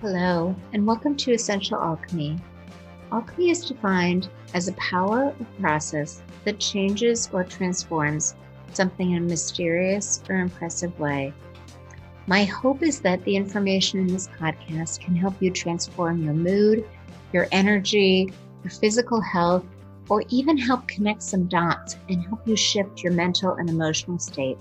Hello, and welcome to Essential Alchemy. Alchemy is defined as a power or process that changes or transforms something in a mysterious or impressive way. My hope is that the information in this podcast can help you transform your mood, your energy, your physical health, or even help connect some dots and help you shift your mental and emotional state.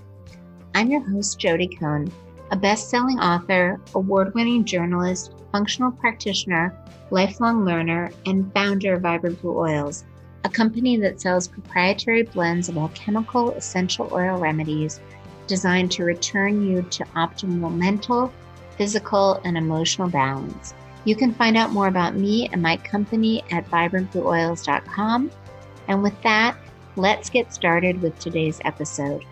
I'm your host, Jody Cohn, a best-selling author, award-winning journalist, functional practitioner, lifelong learner, and founder of Vibrant Blue Oils, a company that sells proprietary blends of alchemical essential oil remedies designed to return you to optimal mental, physical, and emotional balance. You can find out more about me and my company at vibrantblueoils.com. And with that, let's get started with today's episode.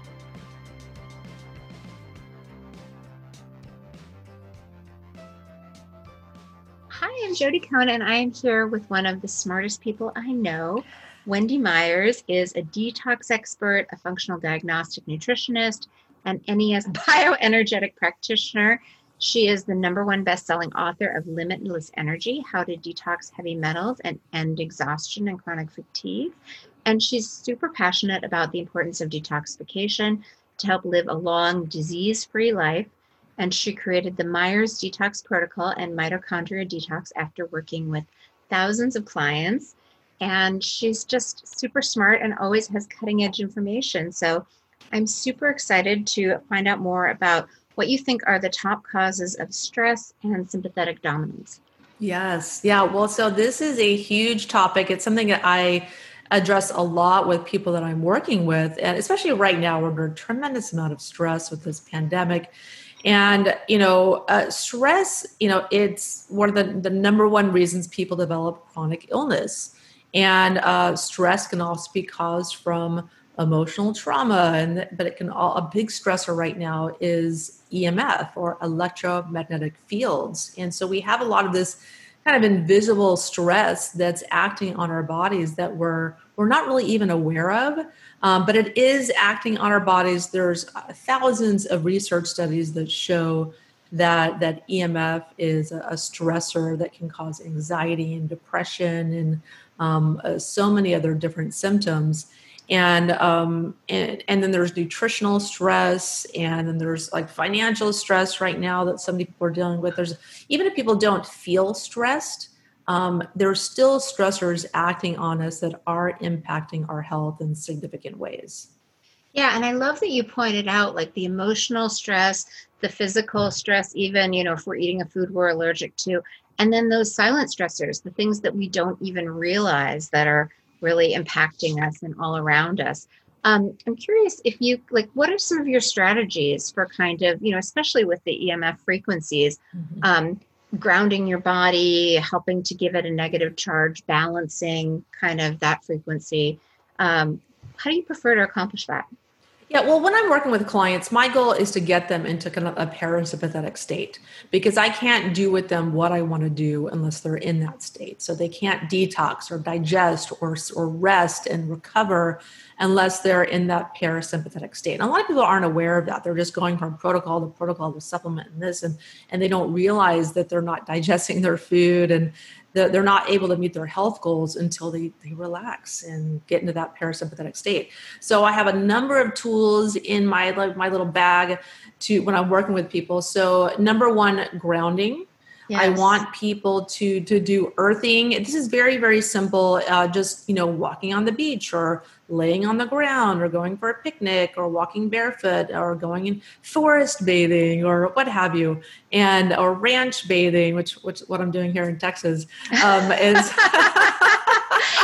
Hi, I'm Jody Cohn, and I am here with one of the smartest people I know. Wendy Myers is a detox expert, a functional diagnostic nutritionist, an NES bioenergetic practitioner. She is the #1 best-selling author of Limitless Energy, How to Detox Heavy Metals and End Exhaustion and Chronic Fatigue. And she's super passionate about the importance of detoxification to help live a long, disease-free life. And she created the Myers Detox Protocol and Mitochondria Detox after working with thousands of clients. And she's just super smart and always has cutting-edge information. So I'm super excited to find out more about what you think are the top causes of stress and sympathetic dominance. Yes. Yeah. Well, so this is a huge topic. It's something that I address a lot with people that I'm working with, and especially right now, we're under a tremendous amount of stress with this pandemic. And, stress, it's one of the #1 reasons people develop chronic illness. And stress can also be caused from emotional trauma, but it can all, a big stressor right now is EMF or electromagnetic fields. And so we have a lot of this kind of invisible stress that's acting on our bodies that we're not really even aware of, but it is acting on our bodies. There's thousands of research studies that show that EMF is a stressor that can cause anxiety and depression and so many other different symptoms. And then there's nutritional stress, and then there's like financial stress right now that some people are dealing with. There's, even if people don't feel stressed, there's still stressors acting on us that are impacting our health in significant ways. Yeah. And I love that you pointed out like the emotional stress, the physical stress, even, if we're eating a food we're allergic to, and then those silent stressors, the things that we don't even realize that are really impacting us and all around us. I'm curious if you what are some of your strategies for kind of, especially with the EMF frequencies, mm-hmm. Grounding your body, helping to give it a negative charge, balancing kind of that frequency. How do you prefer to accomplish that? Yeah, well, when I'm working with clients, my goal is to get them into kind of a parasympathetic state, because I can't do with them what I want to do unless they're in that state. So they can't detox or digest or rest and recover unless they're in that parasympathetic state. And a lot of people aren't aware of that. They're just going from protocol to protocol to supplement and this, and they don't realize that they're not digesting their food and they're not able to meet their health goals until they relax and get into that parasympathetic state. So I have a number of tools in my little bag to when I'm working with people. So #1, grounding. Yes. I want people to do earthing. This is very, very simple. Just, walking on the beach or laying on the ground or going for a picnic or walking barefoot or going in forest bathing or what have you, or ranch bathing, which what I'm doing here in Texas, is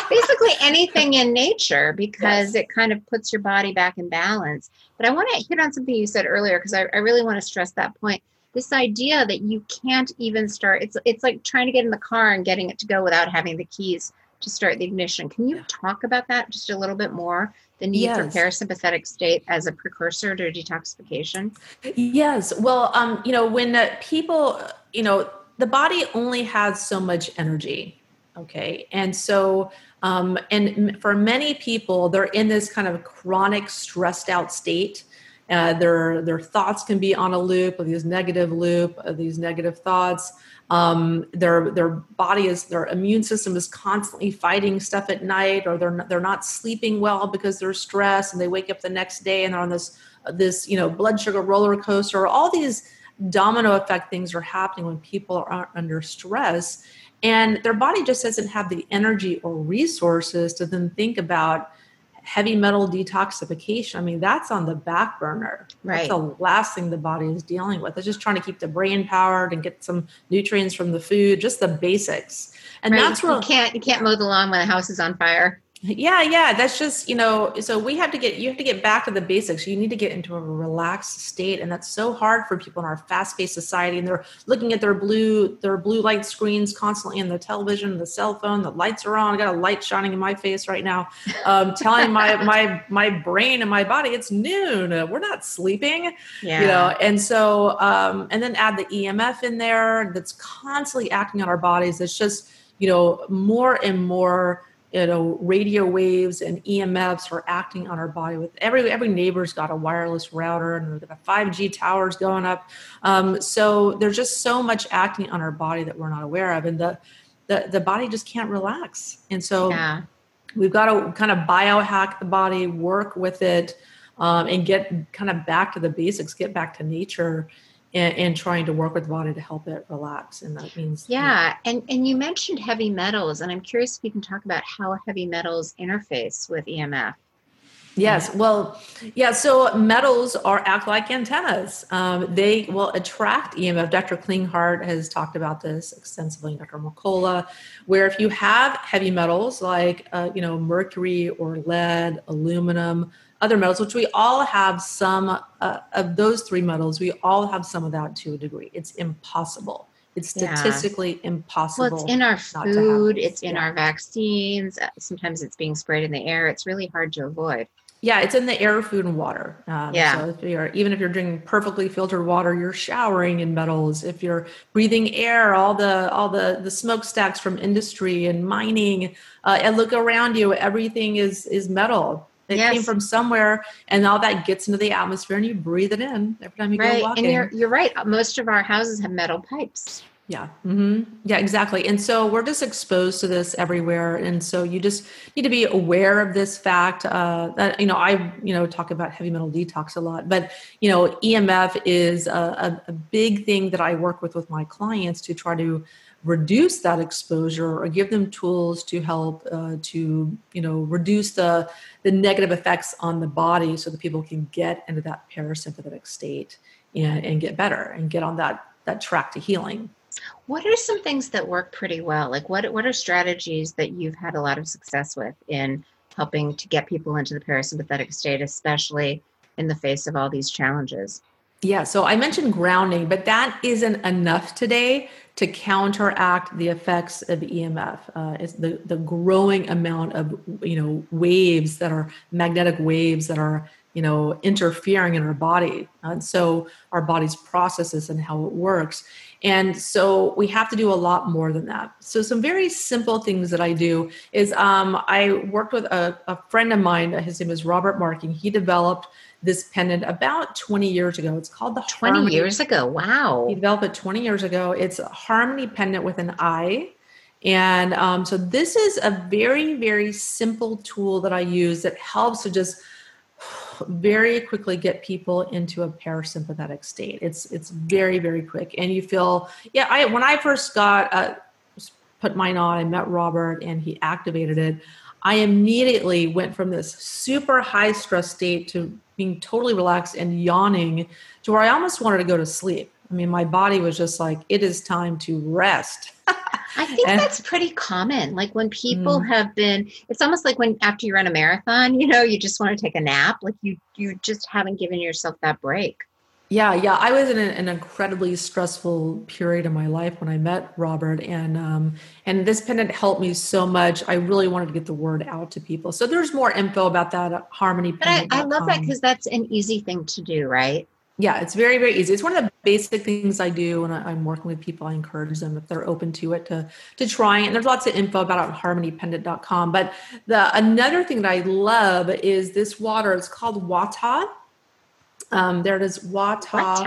basically anything in nature, because yes, it kind of puts your body back in balance. But I want to hit on something you said earlier, because I really want to stress that point. This idea that you can't even start, it's like trying to get in the car and getting it to go without having the keys to start the ignition. Can you talk about that just a little bit more? The need for parasympathetic state as a precursor to detoxification? Yes. Well, when people, the body only has so much energy. Okay. And so, and for many people, they're in this kind of chronic stressed out state. Their thoughts can be on a loop, of these negative thoughts. Their body is, their immune system is constantly fighting stuff at night, or they're not sleeping well because they're stressed, and they wake up the next day and they're on this blood sugar roller coaster. All these domino effect things are happening when people are under stress, and their body just doesn't have the energy or resources to then think about heavy metal detoxification. I mean, that's on the back burner. Right. That's the last thing the body is dealing with. It's just trying to keep the brain powered and get some nutrients from the food, just the basics. And That's where you can't mow the lawn when the house is on fire. Yeah. That's just, so you have to get back to the basics. You need to get into a relaxed state. And that's so hard for people in our fast-paced society. And they're looking at their blue light screens constantly, and the television, the cell phone, the lights are on. I got a light shining in my face right now, telling my brain and my body, it's noon. We're not sleeping, And so, and then add the EMF in there that's constantly acting on our bodies. It's just, more and more, radio waves and EMFs are acting on our body. With every neighbor's got a wireless router, and we've got 5G towers going up. So there's just so much acting on our body that we're not aware of, and the body just can't relax. And so we've got to kind of biohack the body, work with it, and get kind of back to the basics, get back to nature, and trying to work with the body to help it relax. And that means... Yeah. And you mentioned heavy metals, and I'm curious if you can talk about how heavy metals interface with EMF. Yes. Well, yeah. So metals act like antennas. They will attract EMF. Dr. Klinghardt has talked about this extensively, Dr. Mercola, where if you have heavy metals like, mercury or lead, aluminum, other metals, which we all have some of those three metals, we all have some of that to a degree. It's impossible. It's statistically impossible. Well, it's in our food, it's in our vaccines. Sometimes it's being sprayed in the air. It's really hard to avoid. Yeah, it's in the air, food, and water. So even if you're drinking perfectly filtered water, you're showering in metals. If you're breathing air, all the smokestacks from industry and mining, and look around you, everything is metal. It came from somewhere, and all that gets into the atmosphere, and you breathe it in every time you go walking. And you're right. Most of our houses have metal pipes. Yeah. Mm-hmm. Yeah, exactly. And so we're just exposed to this everywhere. And so you just need to be aware of this fact. I talk about heavy metal detox a lot, but EMF is a big thing that I work with my clients to try to reduce that exposure, or give them tools to help to reduce the negative effects on the body, so that people can get into that parasympathetic state and get better and get on that track to healing. What are some things that work pretty well? Like what are strategies that you've had a lot of success with in helping to get people into the parasympathetic state, especially in the face of all these challenges? Yeah. So I mentioned grounding, but that isn't enough today to counteract the effects of EMF. It's the growing amount of, waves that are magnetic waves that are, interfering in our body. And so our body's processes and how it works. And so we have to do a lot more than that. So some very simple things that I do is I worked with a friend of mine. His name is Robert Marking. He developed this pendant about 20 years ago. It's called the 20 Harmony. Years ago. Wow. He developed it 20 years ago. It's a Harmony Pendant with an I. And so this is a very, very simple tool that I use that helps to just very quickly get people into a parasympathetic state. It's very, very quick. And you feel, when I first got, put mine on, I met Robert and he activated it. I immediately went from this super high stress state to being totally relaxed and yawning to where I almost wanted to go to sleep. I mean, my body was just like, it is time to rest. I think that's pretty common. Like when people have been, it's almost like when after you run a marathon, you just want to take a nap. Like you just haven't given yourself that break. Yeah. Yeah. I was in an incredibly stressful period in my life when I met Robert, and this pendant helped me so much. I really wanted to get the word out to people. So there's more info about that at Harmony. But I love that, because that's an easy thing to do, right? Yeah, it's very, very easy. It's one of the basic things I do when I'm working with people. I encourage them, if they're open to it, to try it. And there's lots of info about it on harmonypendant.com. But another thing that I love is this water. It's called Watah. There it is, Watah.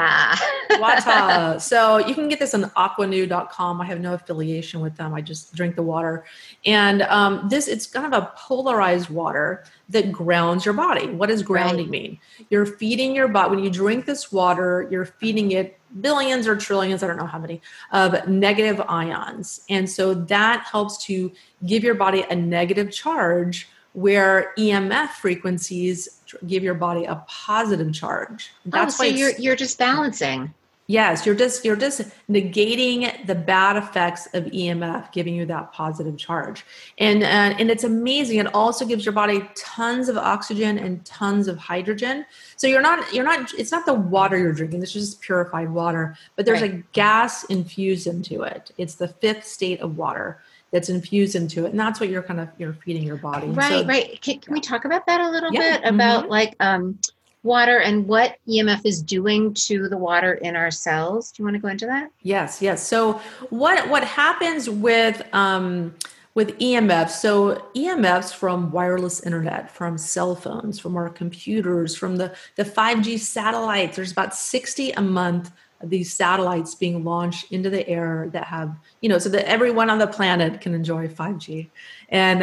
So you can get this on aquanew.com. I have no affiliation with them. I just drink the water. And it's kind of a polarized water that grounds your body. What does grounding mean? You're feeding your body. When you drink this water, you're feeding it billions or trillions, I don't know how many, of negative ions. And so that helps to give your body a negative charge, where EMF frequencies give your body a positive charge. That's why you're just balancing. Yes, you're just negating the bad effects of EMF, giving you that positive charge. And it's amazing. It also gives your body tons of oxygen and tons of hydrogen. So it's not the water you're drinking. This is just purified water, but there's a gas infused into it. It's the fifth state of water that's infused into it. And that's what you're feeding your body. Right, so, right. Can we talk about that a little bit about water and what EMF is doing to the water in our cells? Do you want to go into that? Yes. So what happens with EMF? So EMFs from wireless internet, from cell phones, from our computers, from the 5G satellites, there's about 60 a month these satellites being launched into the air that have, so that everyone on the planet can enjoy 5G and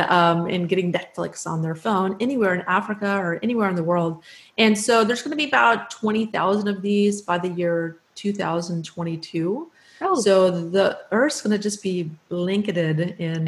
getting Netflix on their phone anywhere in Africa or anywhere in the world. And so there's going to be about 20,000 of these by the year 2022. Oh. So the Earth's going to just be blanketed in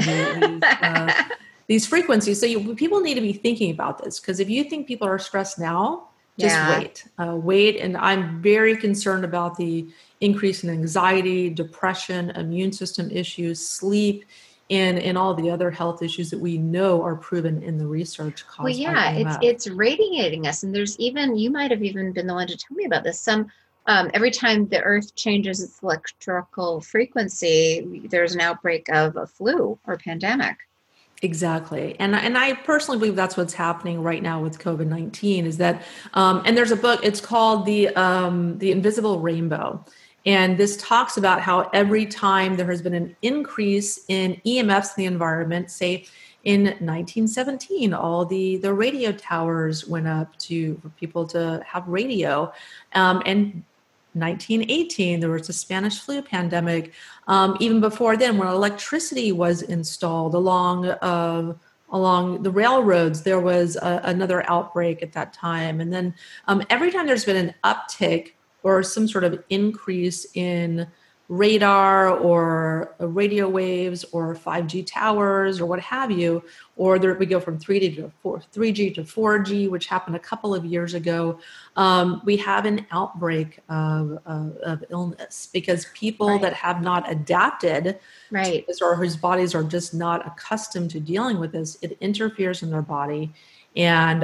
these frequencies. So people need to be thinking about this, because if you think people are stressed now, just wait. And I'm very concerned about the increase in anxiety, depression, immune system issues, sleep, and all the other health issues that we know are proven in the research. Well, yeah, it's radiating us. And there's you might have even been the one to tell me about this. Every time the Earth changes its electrical frequency, there's an outbreak of a flu or pandemic. Exactly. And I personally believe that's what's happening right now with COVID-19 is that, and there's a book, it's called The Invisible Rainbow. And this talks about how every time there has been an increase in EMFs in the environment, say in 1917, all the radio towers went up for people to have radio, and 1918, there was a Spanish flu pandemic. Even before then, when electricity was installed along the railroads, there was another outbreak at that time. And then every time there's been an uptick or some sort of increase in radar or radio waves or 5G towers or what have you, or there we go from 3G to 4G, which happened a couple of years ago. We have an outbreak of illness because people that have not adapted to this, or whose bodies are just not accustomed to dealing with this, it interferes in their body. And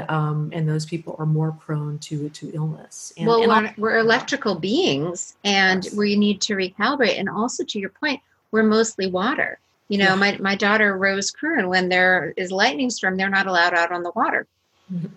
those people are more prone to illness. We're electrical beings, and we need to recalibrate. And also, to your point, we're mostly water. My daughter Rose Curran, when there is lightning storm, they're not allowed out on the water.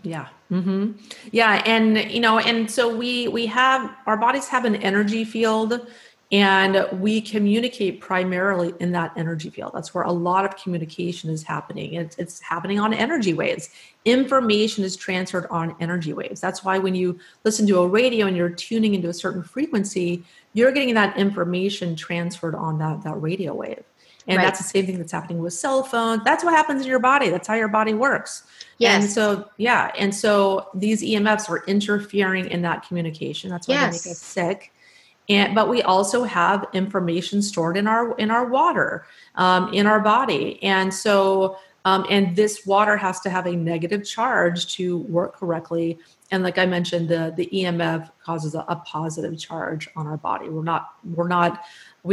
Yeah. Mm-hmm. Yeah. And, and so we have, our bodies have an energy field, and we communicate primarily in that energy field. That's where a lot of communication is happening. It's happening on energy waves. Information is transferred on energy waves. That's why when you listen to a radio and you're tuning into a certain frequency, you're getting that information transferred on that radio wave. And that's the same thing that's happening with cell phones. That's what happens in your body. That's how your body works. Yes. And so these EMFs are interfering in that communication. That's why they make us sick. But we also have information stored in our water, in our body. And so, and this water has to have a negative charge to work correctly. And like I mentioned, the EMF causes a positive charge on our body. We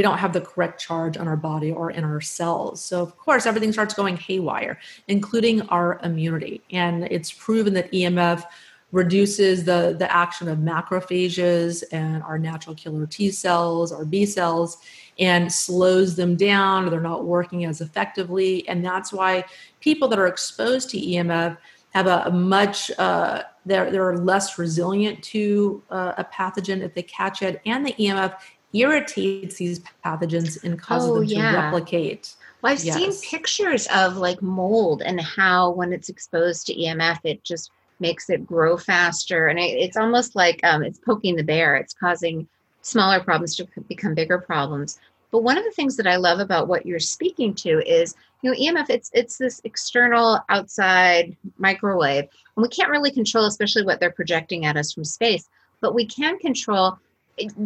don't have the correct charge on our body or in our cells. So of course, everything starts going haywire, including our immunity. And it's proven that EMF reduces the action of macrophages and our natural killer T cells, our B cells, and slows them down. They're not working as effectively. And that's why people that are exposed to EMF have they're less resilient to a pathogen if they catch it. And the EMF irritates these pathogens and causes them to replicate. Well, I've seen pictures of mold and how when it's exposed to EMF, it just makes it grow faster. And it's almost like it's poking the bear. It's causing smaller problems to become bigger problems. But one of the things that I love about what you're speaking to is, you know, EMF, it's this external outside microwave, and we can't really control, especially what they're projecting at us from space, but we can control,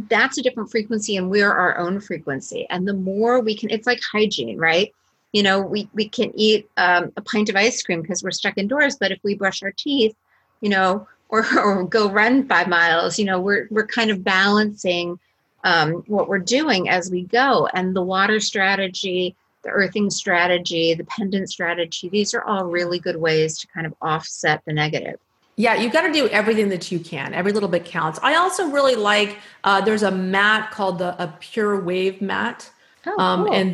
that's a different frequency, and we're our own frequency. And the more we can, it's like hygiene, right? You know, we can eat a pint of ice cream because we're stuck indoors, but if we brush our teeth, you know, or go run 5 miles, you know, we're kind of balancing what we're doing as we go. And the water strategy, the earthing strategy, the pendant strategy, these are all really good ways to kind of offset the negative. Yeah, you got to do everything that you can. Every little bit counts. I also really like, there's a mat called a pure wave mat. Oh, cool. And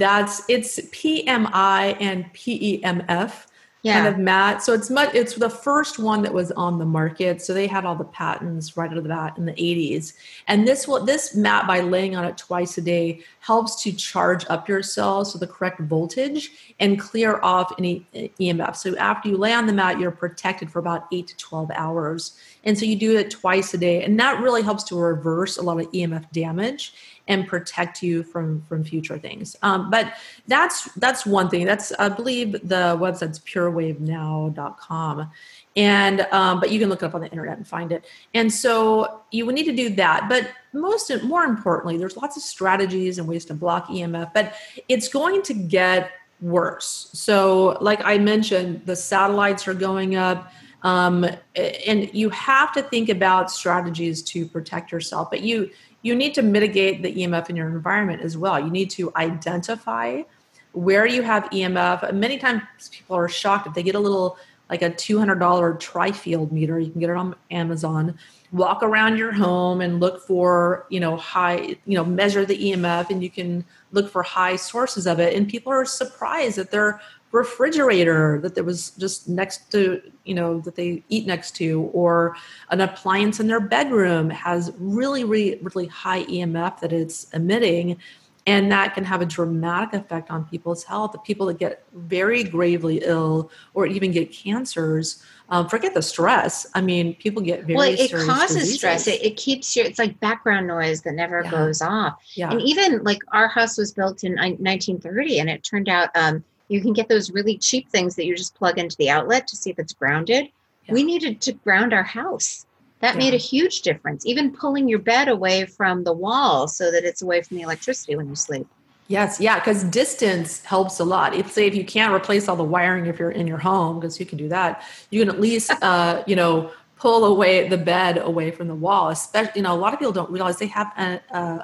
it's PMI and PEMF. Yeah. Kind of matte. So it's the first one that was on the market. So they had all the patents right out of that in the 80s. And this matte, by laying on it twice a day, helps to charge up your cells to the correct voltage and clear off any EMF. So after you lay on the mat, you're protected for about 8 to 12 hours. And so you do it twice a day. And that really helps to reverse a lot of EMF damage and protect you from future things. But that's one thing. That's, I believe the website's purewavenow.com. And, but you can look it up on the internet and find it. And so you would need to do that. But more importantly, there's lots of strategies and ways to block EMF, but it's going to get worse. So like I mentioned, the satellites are going up. And you have to think about strategies to protect yourself, but you need to mitigate the EMF in your environment as well. You need to identify where you have EMF. Many times people are shocked if they get a little, like a $200 tri-field meter. You can get it on Amazon. Walk around your home and look for, you know, high, you know, measure the EMF, and you can look for high sources of it. And people are surprised that their refrigerator that there was just next to, you know, that they eat next to, or an appliance in their bedroom has really, really, really high EMF that it's emitting. And that can have a dramatic effect on people's health. The people that get very gravely ill or even get cancers, forget the stress. I mean, people get very serious. Well, it causes diseases. Stress. It keeps it's like background noise that never goes off. Yeah. And even like our house was built in 1930, and it turned out you can get those really cheap things that you just plug into the outlet to see if it's grounded. Yeah. We needed to ground our house. That made a huge difference, even pulling your bed away from the wall so that it's away from the electricity when you sleep. Yes, yeah, because distance helps a lot. It's, say if you can't replace all the wiring if you're in your home, because you can do that, you can at least, you know, pull away the bed away from the wall. Especially, you know, a lot of people don't realize they have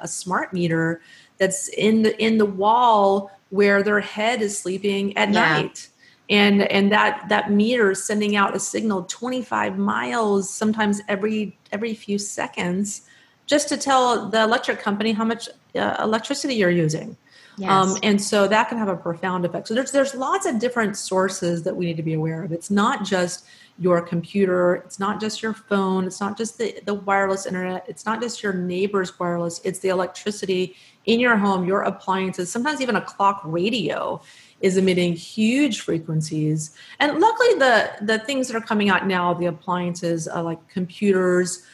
a smart meter that's in the wall where their head is sleeping at night. And that meter is sending out a signal 25 miles, sometimes every few seconds, just to tell the electric company how much electricity you're using. Yes. And so that can have a profound effect. So there's lots of different sources that we need to be aware of. It's not just your computer. It's not just your phone. It's not just the wireless internet. It's not just your neighbor's wireless. It's the electricity in your home, your appliances, sometimes even a clock radio is emitting huge frequencies. And luckily the things that are coming out now, the appliances like computers,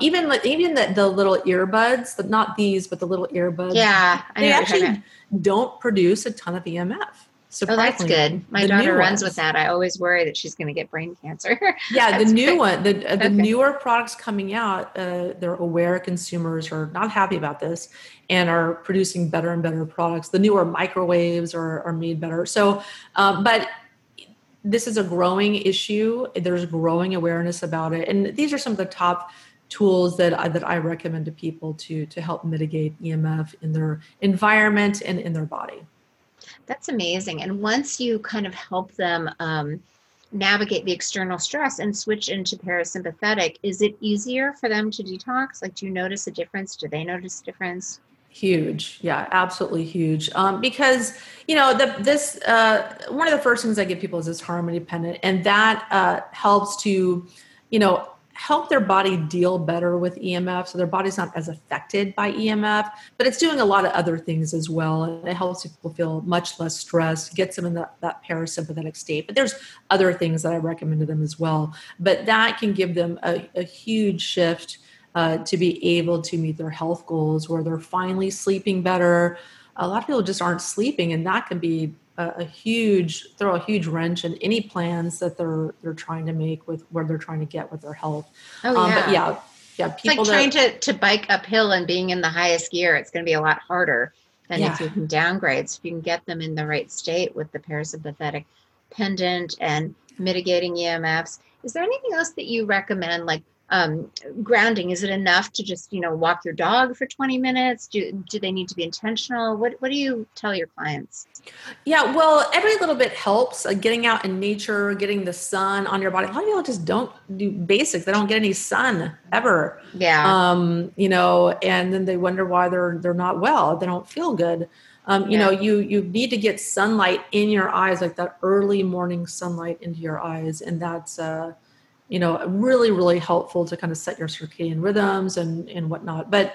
even the little earbuds, but not these, but the little earbuds. Yeah. They actually don't produce a ton of EMF. Oh, that's good. My daughter runs with that. I always worry that she's going to get brain cancer. Yeah, the new one, the newer products coming out, they're aware consumers are not happy about this and are producing better and better products. The newer microwaves are made better. So, but this is a growing issue. There's growing awareness about it. And these are some of the top tools that I recommend to people to help mitigate EMF in their environment and in their body. That's amazing. And once you kind of help them navigate the external stress and switch into parasympathetic, is it easier for them to detox? Like, do you notice a difference? Do they notice a difference? Huge. Yeah, absolutely huge. Because, you know, one of the first things I give people is this Harmony Pendant, and that helps to, you know, help their body deal better with EMF. So their body's not as affected by EMF, but it's doing a lot of other things as well. And it helps people feel much less stressed, gets them in that parasympathetic state. But there's other things that I recommend to them as well. But that can give them a huge shift to be able to meet their health goals, where they're finally sleeping better. A lot of people just aren't sleeping, and that can be a huge wrench in any plans that they're trying to make with where they're trying to get with their health. It's people like trying to bike uphill and being in the highest gear. It's going to be a lot harder than if you can downgrade. So if you can get them in the right state with the parasympathetic pendant and mitigating EMFs. Is there anything else that you recommend, like grounding? Is it enough to just, walk your dog for 20 minutes? Do they need to be intentional? What do you tell your clients? Yeah, well, every little bit helps. Getting out in nature, getting the sun on your body. A lot of people just don't do basics. They don't get any sun ever. Yeah. And then they wonder why they're not well. They don't feel good. You need to get sunlight in your eyes, like that early morning sunlight into your eyes. And that's, really, really helpful to kind of set your circadian rhythms and whatnot. But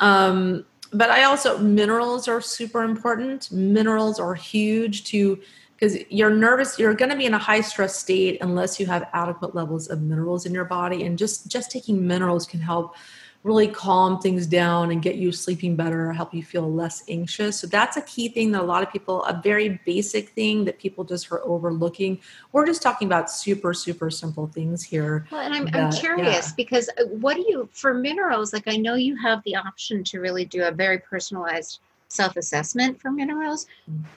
I also, minerals are super important. Minerals are huge because you're nervous. You're going to be in a high stress state unless you have adequate levels of minerals in your body. And just taking minerals can help really calm things down and get you sleeping better, help you feel less anxious. So that's a key thing that a lot of people, a very basic thing that people just are overlooking. We're just talking about super, super simple things here. Well, and I'm curious because for minerals, like I know you have the option to really do a very personalized self-assessment for minerals.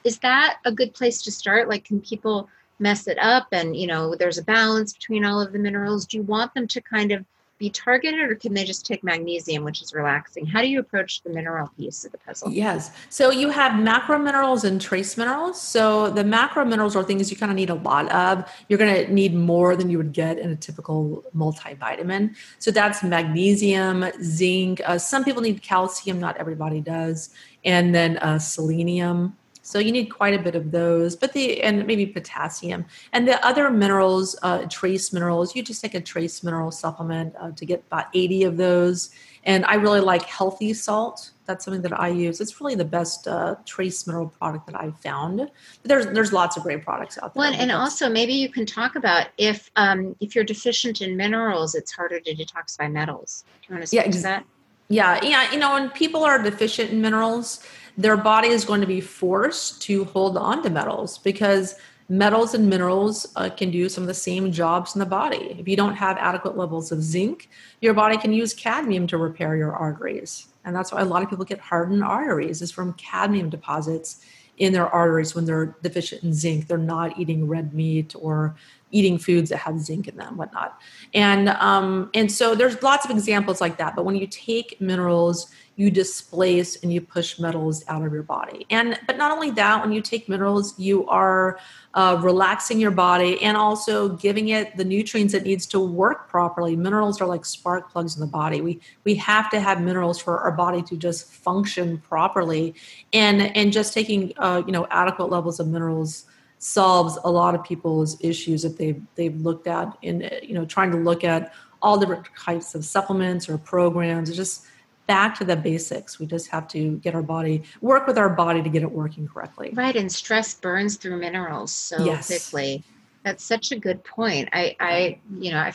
Is that a good place to start? Like, can people mess it up and, there's a balance between all of the minerals? Do you want them to kind of be targeted, or can they just take magnesium, which is relaxing? How do you approach the mineral piece of the puzzle? Yes. So you have macro minerals and trace minerals. So the macro minerals are things you kind of need a lot of. You're going to need more than you would get in a typical multivitamin. So that's magnesium, zinc. Some people need calcium. Not everybody does. And then selenium. So you need quite a bit of those, and maybe potassium. And the other minerals, trace minerals, you just take a trace mineral supplement to get about 80 of those. And I really like healthy salt. That's something that I use. It's really the best trace mineral product that I've found. But there's lots of great products out there. Well, and also maybe you can talk about if you're deficient in minerals, it's harder to detoxify metals. Do you want to speak to that? Yeah. When people are deficient in minerals, their body is going to be forced to hold on to metals because metals and minerals can do some of the same jobs in the body. If you don't have adequate levels of zinc, your body can use cadmium to repair your arteries. And that's why a lot of people get hardened arteries, is from cadmium deposits in their arteries when they're deficient in zinc. They're not eating red meat or eating foods that have zinc in them, whatnot. And so there's lots of examples like that. But when you take minerals, you displace and you push metals out of your body. But not only that, when you take minerals, you are relaxing your body and also giving it the nutrients it needs to work properly. Minerals are like spark plugs in the body. We have to have minerals for our body to just function properly. And just taking adequate levels of minerals solves a lot of people's issues that they've looked at in, trying to look at all different types of supplements or programs. It's just back to the basics. We just have to get our body, work with our body to get it working correctly. Right. And stress burns through minerals so quickly. That's such a good point. I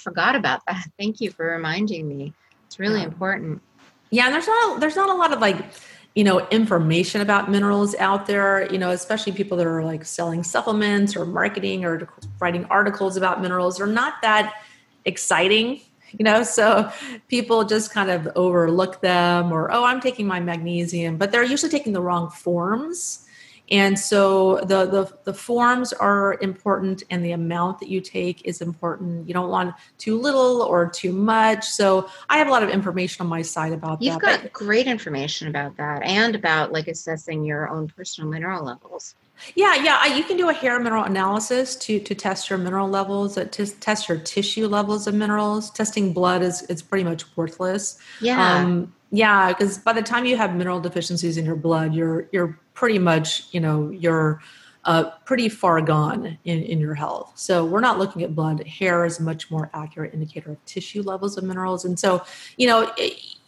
forgot about that. Thank you for reminding me. It's really important. Yeah. And there's not a lot of information about minerals out there, especially people that are like selling supplements or marketing or writing articles about minerals are not that exciting, so people just kind of overlook them or, I'm taking my magnesium, but they're usually taking the wrong forms. And so the forms are important and the amount that you take is important. You don't want too little or too much. So I have a lot of information on my side about that. You've got great information about that and about assessing your own personal mineral levels. Yeah. You can do a hair mineral analysis to test your mineral levels, to test your tissue levels of minerals. Testing blood is pretty much worthless. Yeah. Because by the time you have mineral deficiencies in your blood, you're pretty much, pretty far gone in your health. So we're not looking at blood. Hair is a much more accurate indicator of tissue levels of minerals. And so, you know,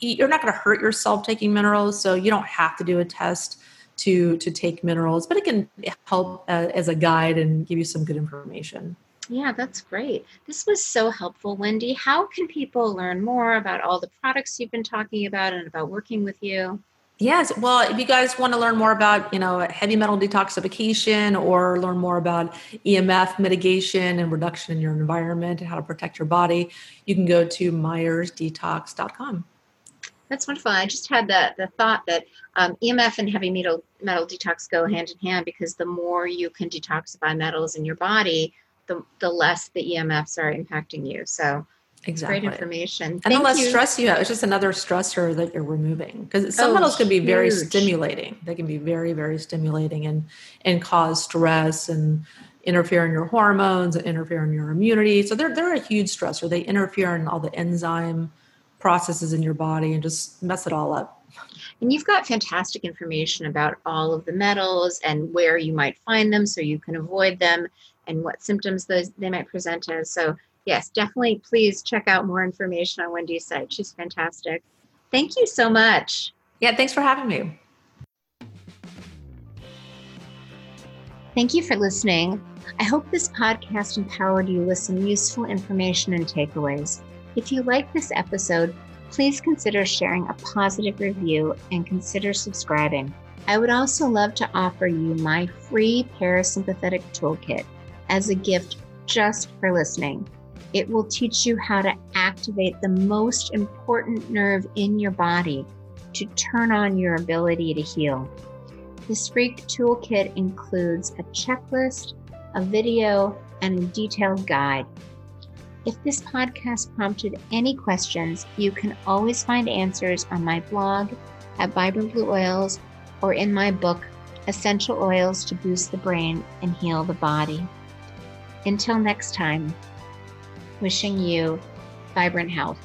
you're not going to hurt yourself taking minerals. So you don't have to do a test to take minerals, but it can help as a guide and give you some good information. Yeah, that's great. This was so helpful, Wendy. How can people learn more about all the products you've been talking about and about working with you? Yes. Well, if you guys want to learn more about, you know, heavy metal detoxification or learn more about EMF mitigation and reduction in your environment and how to protect your body, you can go to MyersDetox.com. That's wonderful. I just had the thought that EMF and heavy metal detox go hand in hand, because the more you can detoxify metals in your body, the less the EMFs are impacting you. So exactly. Great information. And the less stress you have. It's just another stressor that you're removing, because some metals can be very stimulating. They can be very, very stimulating and cause stress and interfere in your hormones and interfere in your immunity. So they're a huge stressor. They interfere in all the enzyme processes in your body and just mess it all up. And you've got fantastic information about all of the metals and where you might find them so you can avoid them and what symptoms they might present as. So yes, definitely please check out more information on Wendy's site. She's fantastic. Thank you so much. Yeah, thanks for having me. Thank you for listening. I hope this podcast empowered you with some useful information and takeaways. If you like this episode, please consider sharing a positive review and consider subscribing. I would also love to offer you my free parasympathetic toolkit as a gift just for listening. It will teach you how to activate the most important nerve in your body to turn on your ability to heal. This free toolkit includes a checklist, a video, and a detailed guide. If this podcast prompted any questions, you can always find answers on my blog at Vibrant Blue Oils or in my book, Essential Oils to Boost the Brain and Heal the Body. Until next time, wishing you vibrant health.